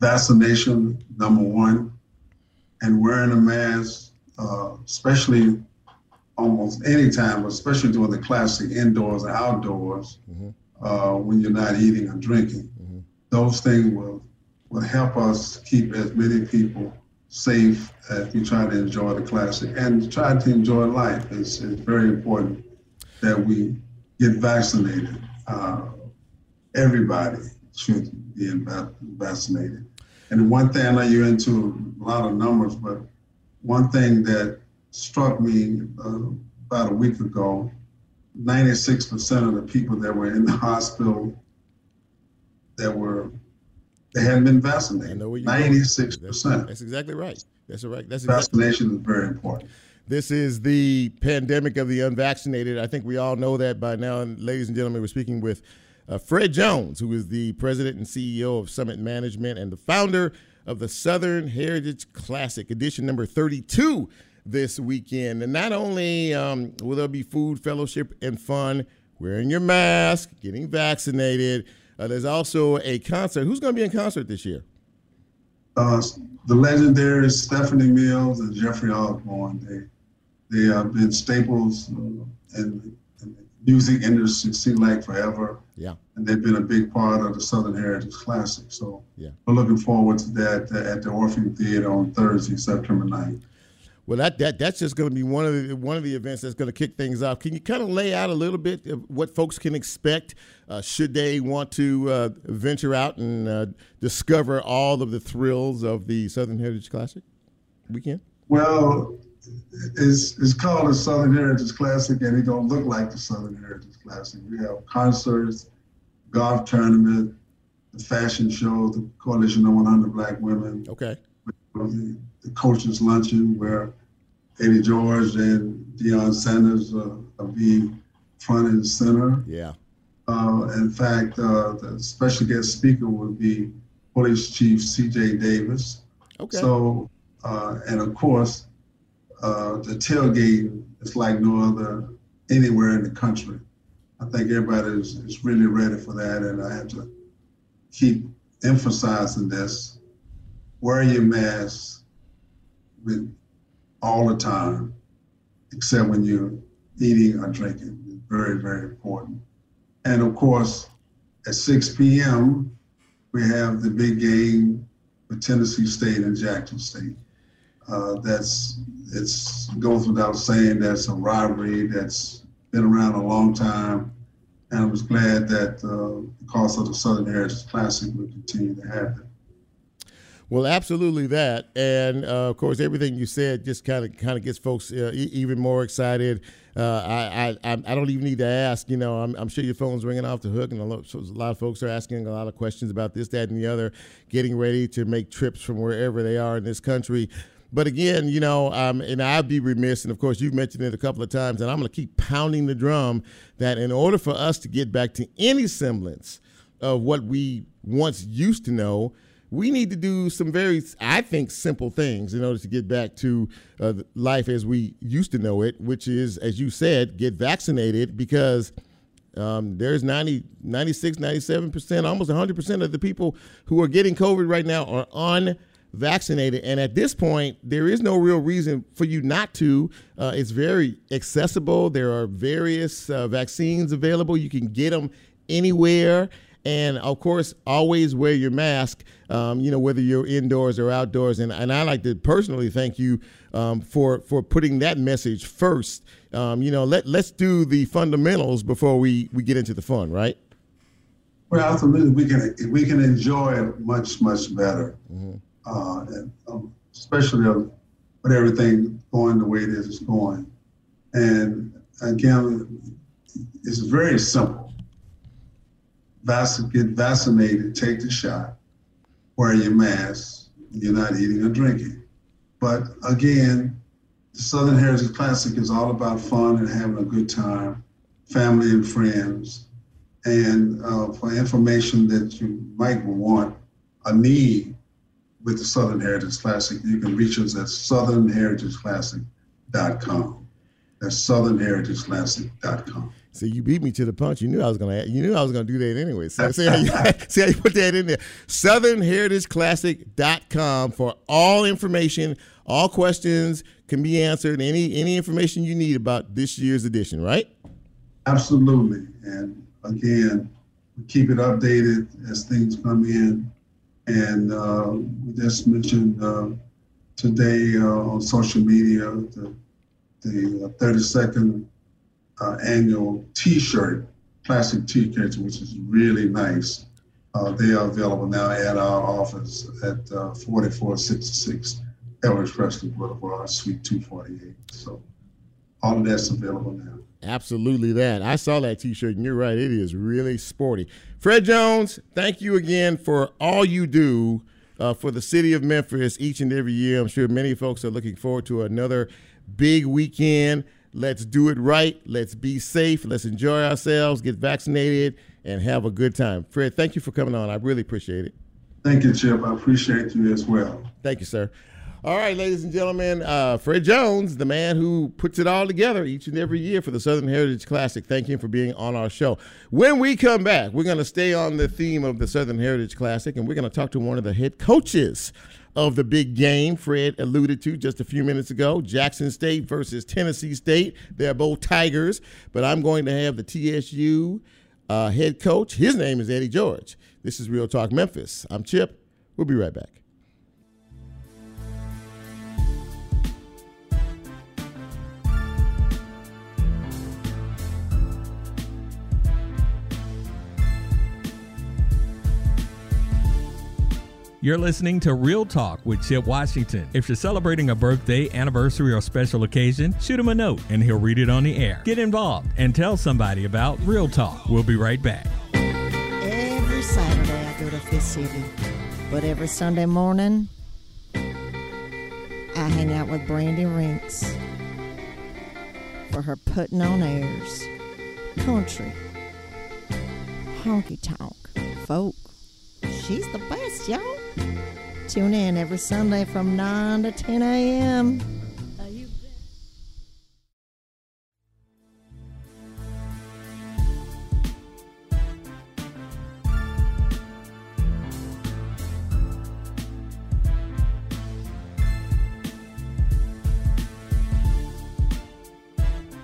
Vaccination, number one, and wearing a mask, especially almost any time, but especially during the classic indoors and outdoors, when you're not eating or drinking. Those things will help us keep as many people safe if you try to enjoy the classic and try to enjoy life. It's very important that we get vaccinated. Everybody should be vaccinated. And one thing, I know you're into a lot of numbers, but one thing that struck me about a week ago, 96% of the people that were in the hospital that were they hadn't been vaccinated. 96%. That's exactly right. That's right. That's exactly. Vaccination is very important. This is the pandemic of the unvaccinated. I think we all know that by now. And ladies and gentlemen, we're speaking with Fred Jones, who is the president and CEO of Summit Management and the founder of the Southern Heritage Classic, edition number 32 this weekend. And not only will there be food, fellowship, and fun, wearing your mask, getting vaccinated, there's also a concert. Who's going to be in concert this year? The legendary Stephanie Mills and Jeffrey Osborne. They have been staples in the music industry, it seems like forever. Yeah. And they've been a big part of the Southern Heritage Classic. So yeah, we're looking forward to that at the Orpheum Theater on Thursday, September 9th. Well, that's just going to be one of the events that's going to kick things off. Can you kind of lay out a little bit of what folks can expect should they want to venture out and discover all of the thrills of the Southern Heritage Classic weekend? Well, it's called the Southern Heritage Classic, and it don't look like the Southern Heritage Classic. We have concerts, golf tournament, the fashion show, the Coalition of 100 Black Women. Okay. The coaches luncheon where Eddie George and Deion Sanders will be front and center. Yeah. In fact, the special guest speaker will be Police Chief C.J. Davis. Okay. So, and of course, the tailgate is like no other anywhere in the country. I think everybody is really ready for that, and I have to keep emphasizing this. Wear your mask all the time, except when you're eating or drinking. It's very, very important. And of course, at 6 p.m., we have the big game with Tennessee State and Jackson State. It goes without saying, that's a rivalry that's been around a long time. And I was glad that because of the Southern Heritage Classic, we continue to have it. Well, absolutely that, and of course, everything you said just kind of gets folks even more excited. I don't even need to ask. You know, I'm sure your phone's ringing off the hook, and a lot of folks are asking a lot of questions about this, that, and the other, getting ready to make trips from wherever they are in this country. But again, you know, and I'd be remiss, and of course, you've mentioned it a couple of times, and I'm going to keep pounding the drum that in order for us to get back to any semblance of what we once used to know, we need to do some very, I think, simple things in order to get back to life as we used to know it, which is, as you said, get vaccinated, because there's 96, 97%, almost 100% of the people who are getting COVID right now are unvaccinated. And at this point, there is no real reason for you not to. It's very accessible. There are various vaccines available. You can get them anywhere. And, of course, always wear your mask, you know, whether you're indoors or outdoors. And I like to personally thank you for putting that message first. You know, let's do the fundamentals before we get into the fun, right? Well, absolutely. We can enjoy it much, much better, and especially with everything going the way it is going. And, again, it's very simple. get vaccinated, take the shot, wear your mask, you're not eating or drinking. But again, the Southern Heritage Classic is all about fun and having a good time, family and friends. And for information that you might want or need with the Southern Heritage Classic, you can reach us at SouthernHeritageClassic.com. That's SouthernHeritageClassic.com. So you beat me to the punch. You knew I was gonna. You knew I was gonna do that anyway. So see how you put that in there. SouthernHeritageClassic.com for all information. All questions can be answered. Any information you need about this year's edition, right? Absolutely. And again, we keep it updated as things come in. And we just mentioned today on social media the 32nd. Annual T-shirt, plastic T-shirts, which is really nice. They are available now at our office at 4466 Elvis Presley Boulevard, Suite 248. So all of that's available now. Absolutely that. I saw that T-shirt, and you're right. It is really sporty. Fred Jones, thank you again for all you do for the city of Memphis each and every year. I'm sure many folks are looking forward to another big weekend. Let's do it right. Let's be safe. Let's enjoy ourselves, get vaccinated, and have a good time. Fred, thank you for coming on. I really appreciate it. Thank you, Chip. I appreciate you as well. Thank you, sir. All right, ladies and gentlemen, Fred Jones, the man who puts it all together each and every year for the Southern Heritage Classic. Thank him for being on our show. When we come back, we're going to stay on the theme of the Southern Heritage Classic, and we're going to talk to one of the head coaches of the big game Fred alluded to just a few minutes ago, Jackson State versus Tennessee State. They're both Tigers, but I'm going to have the TSU head coach. His name is Eddie George. This is Real Talk Memphis. I'm Chip. We'll be right back. You're listening to Real Talk with Chip Washington. If you're celebrating a birthday, anniversary, or special occasion, shoot him a note and he'll read it on the air. Get involved and tell somebody about Real Talk. We'll be right back. Every Saturday I go to Fifth City, but every Sunday morning I hang out with Brandy Rinks for her putting on airs, country, honky tonk, folk. She's the best, y'all. Tune in every Sunday from 9 to 10 a.m.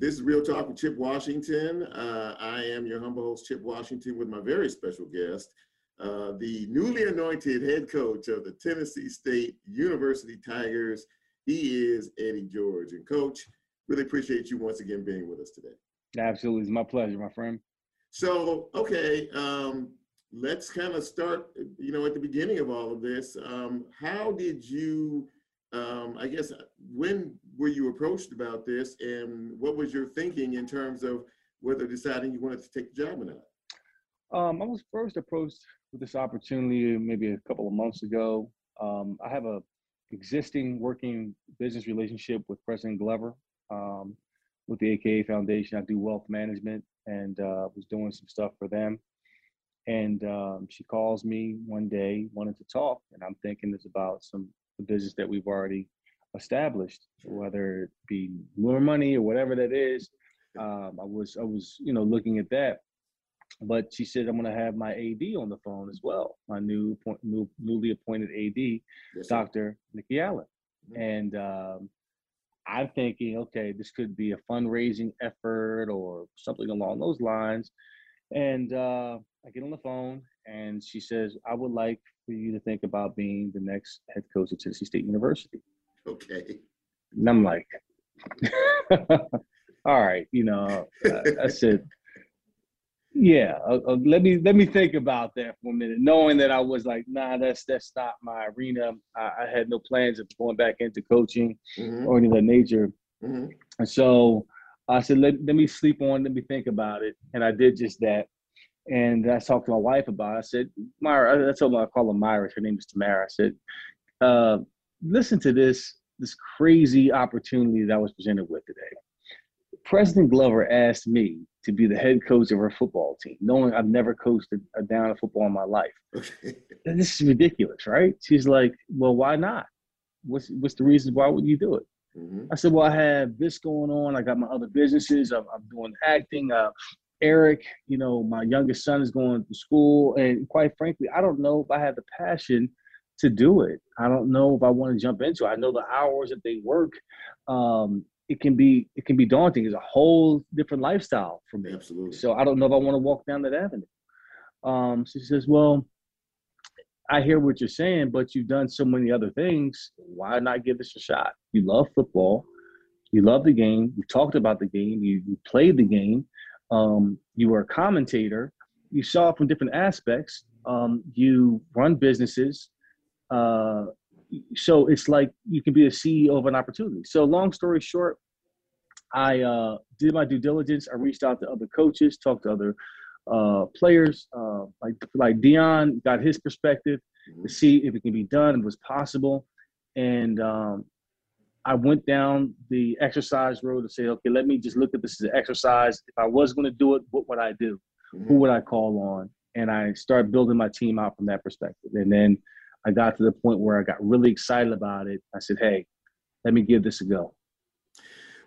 This is Real Talk with Chip Washington. I am your humble host, Chip Washington, with my very special guest, the newly anointed head coach of the Tennessee State University Tigers. He is Eddie George. And Coach, really appreciate you once again being with us today. Absolutely. It's my pleasure, my friend. So, okay, let's kind of start, you know, at the beginning of all of this. How did you... I guess, when were you approached about this, and what was your thinking in terms of whether deciding you wanted to take the job or not? I was first approached with this opportunity maybe a couple of months ago. I have a existing working business relationship with President Glover with the AKA Foundation. I do wealth management and was doing some stuff for them. And she calls me one day, wanted to talk, and I'm thinking it's about some the business that we've already established, whether it be more money or whatever that is. I was you know, looking at that, but she said, I'm going to have my AD on the phone as well, my newly appointed AD, yes, Dr. Nikki Allen. Mm-hmm. And I'm thinking, okay, this could be a fundraising effort or something along those lines. And I get on the phone and she says, I would like for you to think about being the next head coach at Tennessee State University. Okay. And I'm like, all right, you know, I said, yeah, let me think about that for a minute, knowing that I was like, nah, that's not my arena. I had no plans of going back into coaching or any of that nature. And so I said, let me sleep on, let me think about it. And I did just that. And I talked to my wife about it. I said, Myra, that's what I call her, Myra. Her name is Tamara. I said, listen to this crazy opportunity that I was presented with today. President Glover asked me to be the head coach of her football team, knowing I've never coached a down of football in my life. And this is ridiculous, right? She's like, well, why not? What's the reason? Why would you do it? I said, well, I have this going on. I got my other businesses. I'm doing acting. Eric, you know, my youngest son is going to school. And quite frankly, I don't know if I have the passion to do it. I don't know if I want to jump into it. I know the hours that they work. It can be daunting. It's a whole different lifestyle for me. Absolutely. So I don't know if I want to walk down that avenue. So she says, well, I hear what you're saying, but you've done so many other things. Why not give this a shot? You love football. You love the game. You talked about the game. You played the game. You were a commentator. You saw it from different aspects. You run businesses. So it's like you can be a CEO of an opportunity. So long story short, I did my due diligence. I reached out to other coaches, talked to other players, like Dion, got his perspective to see if it can be done, if it was possible. And I went down the exercise road to say, okay, let me just look at this as an exercise. If I was going to do it, what would I do? Who would I call on? And I started building my team out from that perspective. And then I got to the point where I got really excited about it. I said, hey, let me give this a go.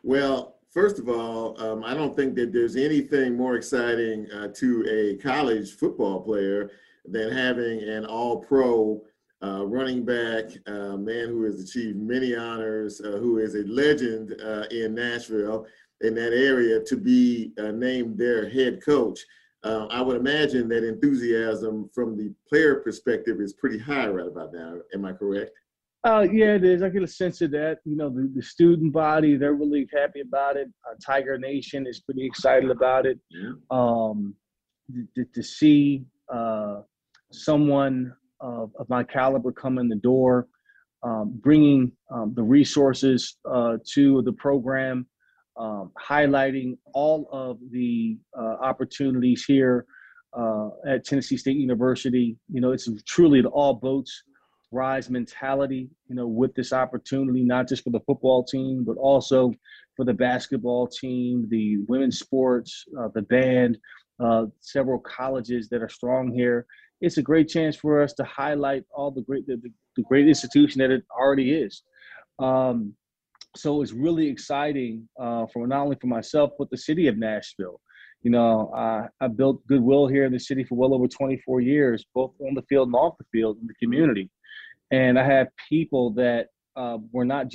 Well, first of all, I don't think that there's anything more exciting to a college football player than having an all-pro running back, a man who has achieved many honors, who is a legend in Nashville, in that area, to be named their head coach. I would imagine that enthusiasm from the player perspective is pretty high right about now. Am I correct? Yeah, it is. I get a sense of that. You know, the student body, they're really happy about it. Tiger Nation is pretty excited about it. Yeah. To see someone of my caliber come in the door, bringing the resources to the program, highlighting all of the opportunities here at Tennessee State University. You know, it's truly an all boats rise mentality, you know, with this opportunity, not just for the football team, but also for the basketball team, the women's sports, the band, several colleges that are strong here. It's a great chance for us to highlight all the great institution that it already is. So it's really exciting for not only for myself, but the city of Nashville. You know, I built goodwill here in the city for well over 24 years, both on the field and off the field in the community. And I have people that were not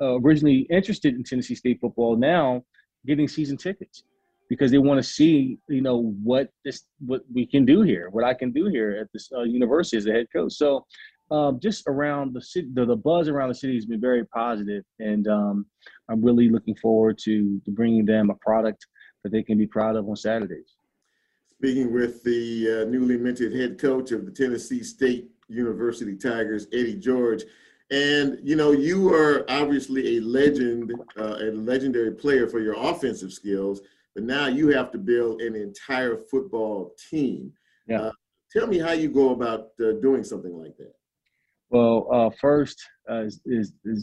originally interested in Tennessee State football now getting season tickets because they want to see, you know, what we can do here, what I can do here at this university as a head coach. So just around the city, the buzz around the city has been very positive, and I'm really looking forward to bringing them a product that they can be proud of on Saturdays. Speaking with the newly minted head coach of the Tennessee State University Tigers, Eddie George. And, you know, you are obviously a legend, a legendary player for your offensive skills, but now you have to build an entire football team. Yeah. Tell me how you go about doing something like that. Well, first is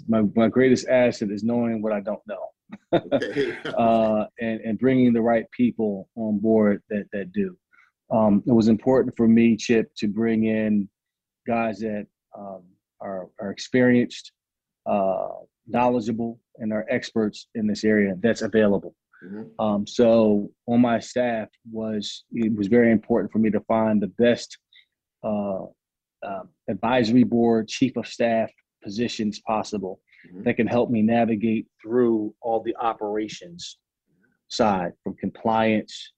my greatest asset is knowing what I don't know. and bringing the right people on board that do. It was important for me, Chip, to bring in guys that are experienced, knowledgeable, and are experts in this area that's available. So on my staff it was very important for me to find the best advisory board, chief of staff positions possible that can help me navigate through all the operations side, from compliance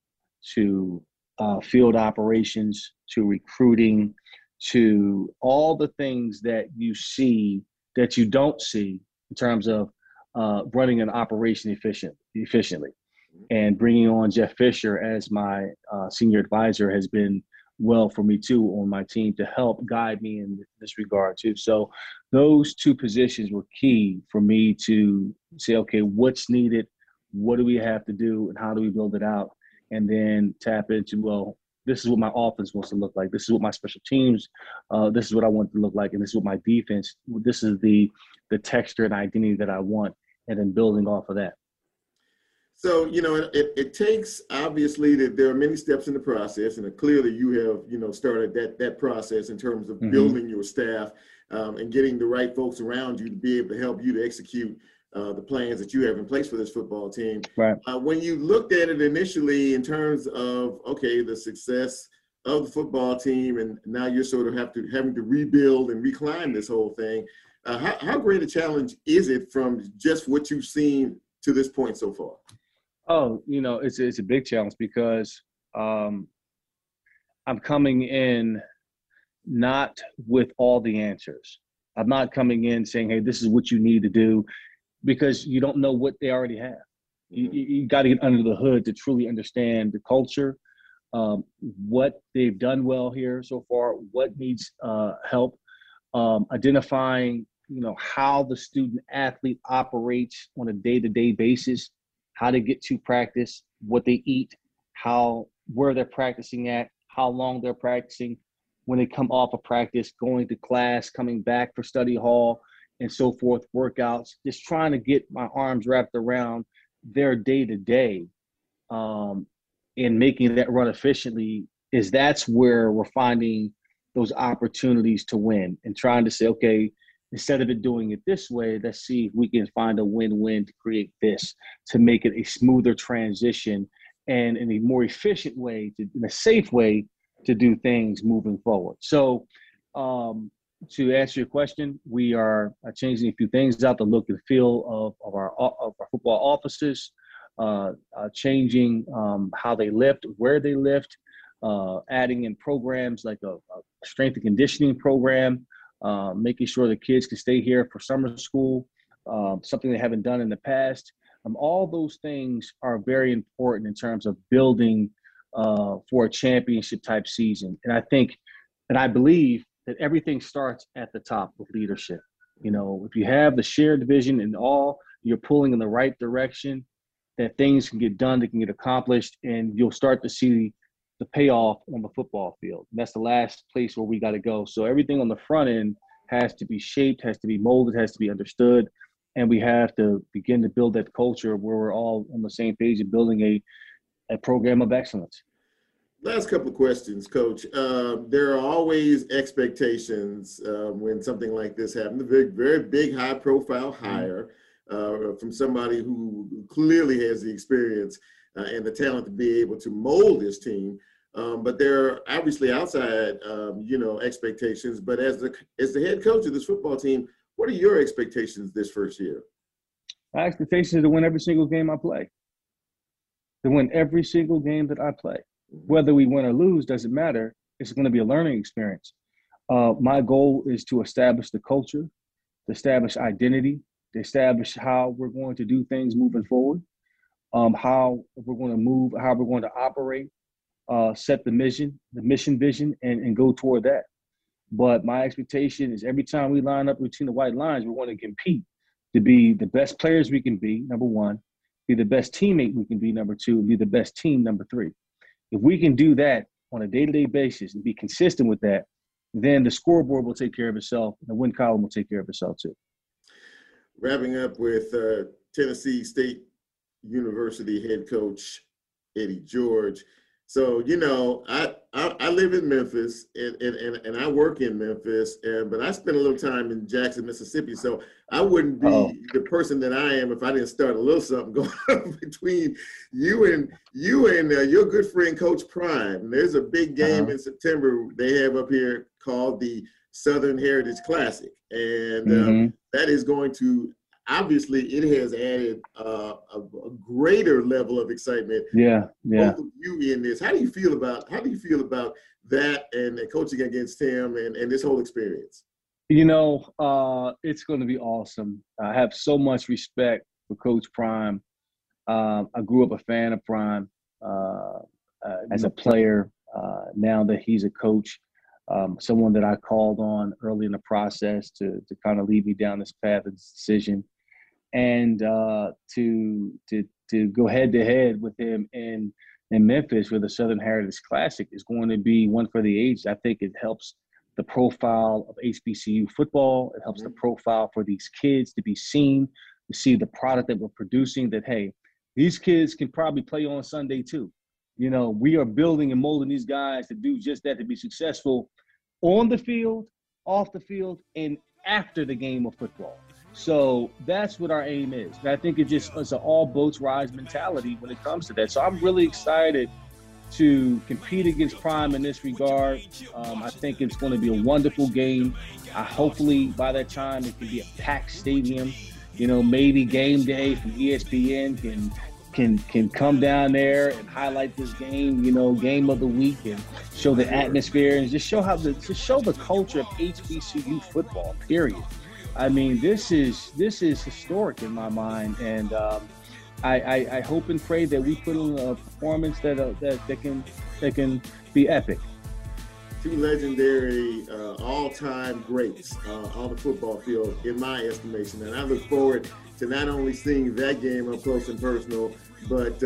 to field operations, to recruiting, to all the things that you see that you don't see in terms of running an operation efficiently. And bringing on Jeff Fisher as my senior advisor has been well for me too on my team to help guide me in this regard too. So those two positions were key for me to say, okay, what's needed? What do we have to do? And how do we build it out? And then tap into, well, this is what my offense wants to look like. This is what my special teams, this is what I want to look like. And this is what my defense, this is the texture and identity that I want. And then building off of that. So, you know, it takes, obviously, that there are many steps in the process, and clearly you have, you know, started that process in terms of building your staff and getting the right folks around you to be able to help you to execute the plans that you have in place for this football team. Right. When you looked at it initially in terms of, okay, the success of the football team, and now you're sort of having to rebuild and recline this whole thing, how great a challenge is it from just what you've seen to this point so far? Oh, you know, it's a big challenge because I'm coming in not with all the answers. I'm not coming in saying, hey, this is what you need to do, because you don't know what they already have. You got to get under the hood to truly understand the culture, what they've done well here so far, what needs help, identifying, you know, how the student athlete operates on a day-to-day basis, how they get to practice, what they eat, where they're practicing at, how long they're practicing, when they come off of practice, going to class, coming back for study hall, and so forth, workouts, just trying to get my arms wrapped around their day-to-day and making that run efficiently is that's where we're finding those opportunities to win and trying to say, okay, instead of it doing it this way, let's see if we can find a win-win to create this, to make it a smoother transition and in a more efficient way, in a safe way to do things moving forward. So to answer your question, we are changing a few things out, the look and feel of our football offices, changing how they lift, where they lift, adding in programs like a strength and conditioning program, making sure the kids can stay here for summer school, something they haven't done in the past. All those things are very important in terms of building for a championship type season. And I believe that everything starts at the top with leadership. You know, if you have the shared vision and all, you're pulling in the right direction, that things can get done, they can get accomplished, and you'll start to see the payoff on the football field. And that's the last place where we got to go. So everything on the front end has to be shaped, has to be molded, has to be understood. And we have to begin to build that culture where we're all on the same page and building a program of excellence. Last couple of questions, Coach. There are always expectations when something like this happens. A very, very big, high profile hire from somebody who clearly has the experience and the talent to be able to mold this team. But there are obviously outside, you know, expectations. But as the head coach of this football team, what are your expectations this first year? My expectations are to win every single game I play. To win every single game that I play. Whether we win or lose doesn't matter. It's going to be a learning experience. My goal is to establish the culture, to establish identity, to establish how we're going to do things moving forward. How we're going to move, how we're going to operate, set the mission vision, and go toward that. But my expectation is every time we line up between the white lines, we want to compete to be the best players we can be, number one, be the best teammate we can be, number two, be the best team, number three. If we can do that on a day-to-day basis and be consistent with that, then the scoreboard will take care of itself, and the win column will take care of itself too. Wrapping up with Tennessee State University head coach Eddie George. So, you know, I live in Memphis and I work in Memphis, but I spent a little time in Jackson, Mississippi. So I wouldn't be the person that I am if I didn't start a little something going on between you and your good friend Coach Prime. And there's a big game in September they have up here called the Southern Heritage Classic, and that is going to obviously it has added a greater level of excitement. Yeah, yeah. Both of you in this, how do you feel about that and coaching against him and this whole experience? You know, it's going to be awesome. I have so much respect for Coach Prime. I grew up a fan of Prime as a player. Now that he's a coach, someone that I called on early in the process to kind of lead me down this path of decision, and to go head to head with him in Memphis with the Southern Heritage Classic is going to be one for the ages. I think it helps the profile of HBCU football. It helps the profile for these kids to be seen, to see the product that we're producing. That hey, these kids can probably play on Sunday too. You know, we are building and molding these guys to do just that, to be successful on the field, off the field, and after the game of football. So that's what our aim is. And I think it's an all boats rise mentality when it comes to that. So I'm really excited to compete against Prime in this regard. I think it's going to be a wonderful game. Hopefully by that time it can be a packed stadium. You know, maybe Game Day from ESPN can come down there and highlight this game, you know, game of the week, and show the atmosphere and just show the culture of HBCU football, period. I mean, this is historic in my mind, and I hope and pray that we put on a performance that can be epic. Two legendary, all-time greats on the football field, in my estimation, and I look forward to not only seeing that game up close and personal, but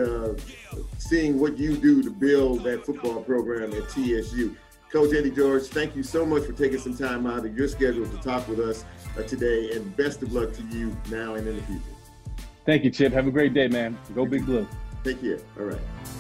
seeing what you do to build that football program at TSU. Coach Eddie George, thank you so much for taking some time out of your schedule to talk with us today, and best of luck to you now and in the future. Thank you, Chip. Have a great day, man. Go Big Blue. Take care. All right.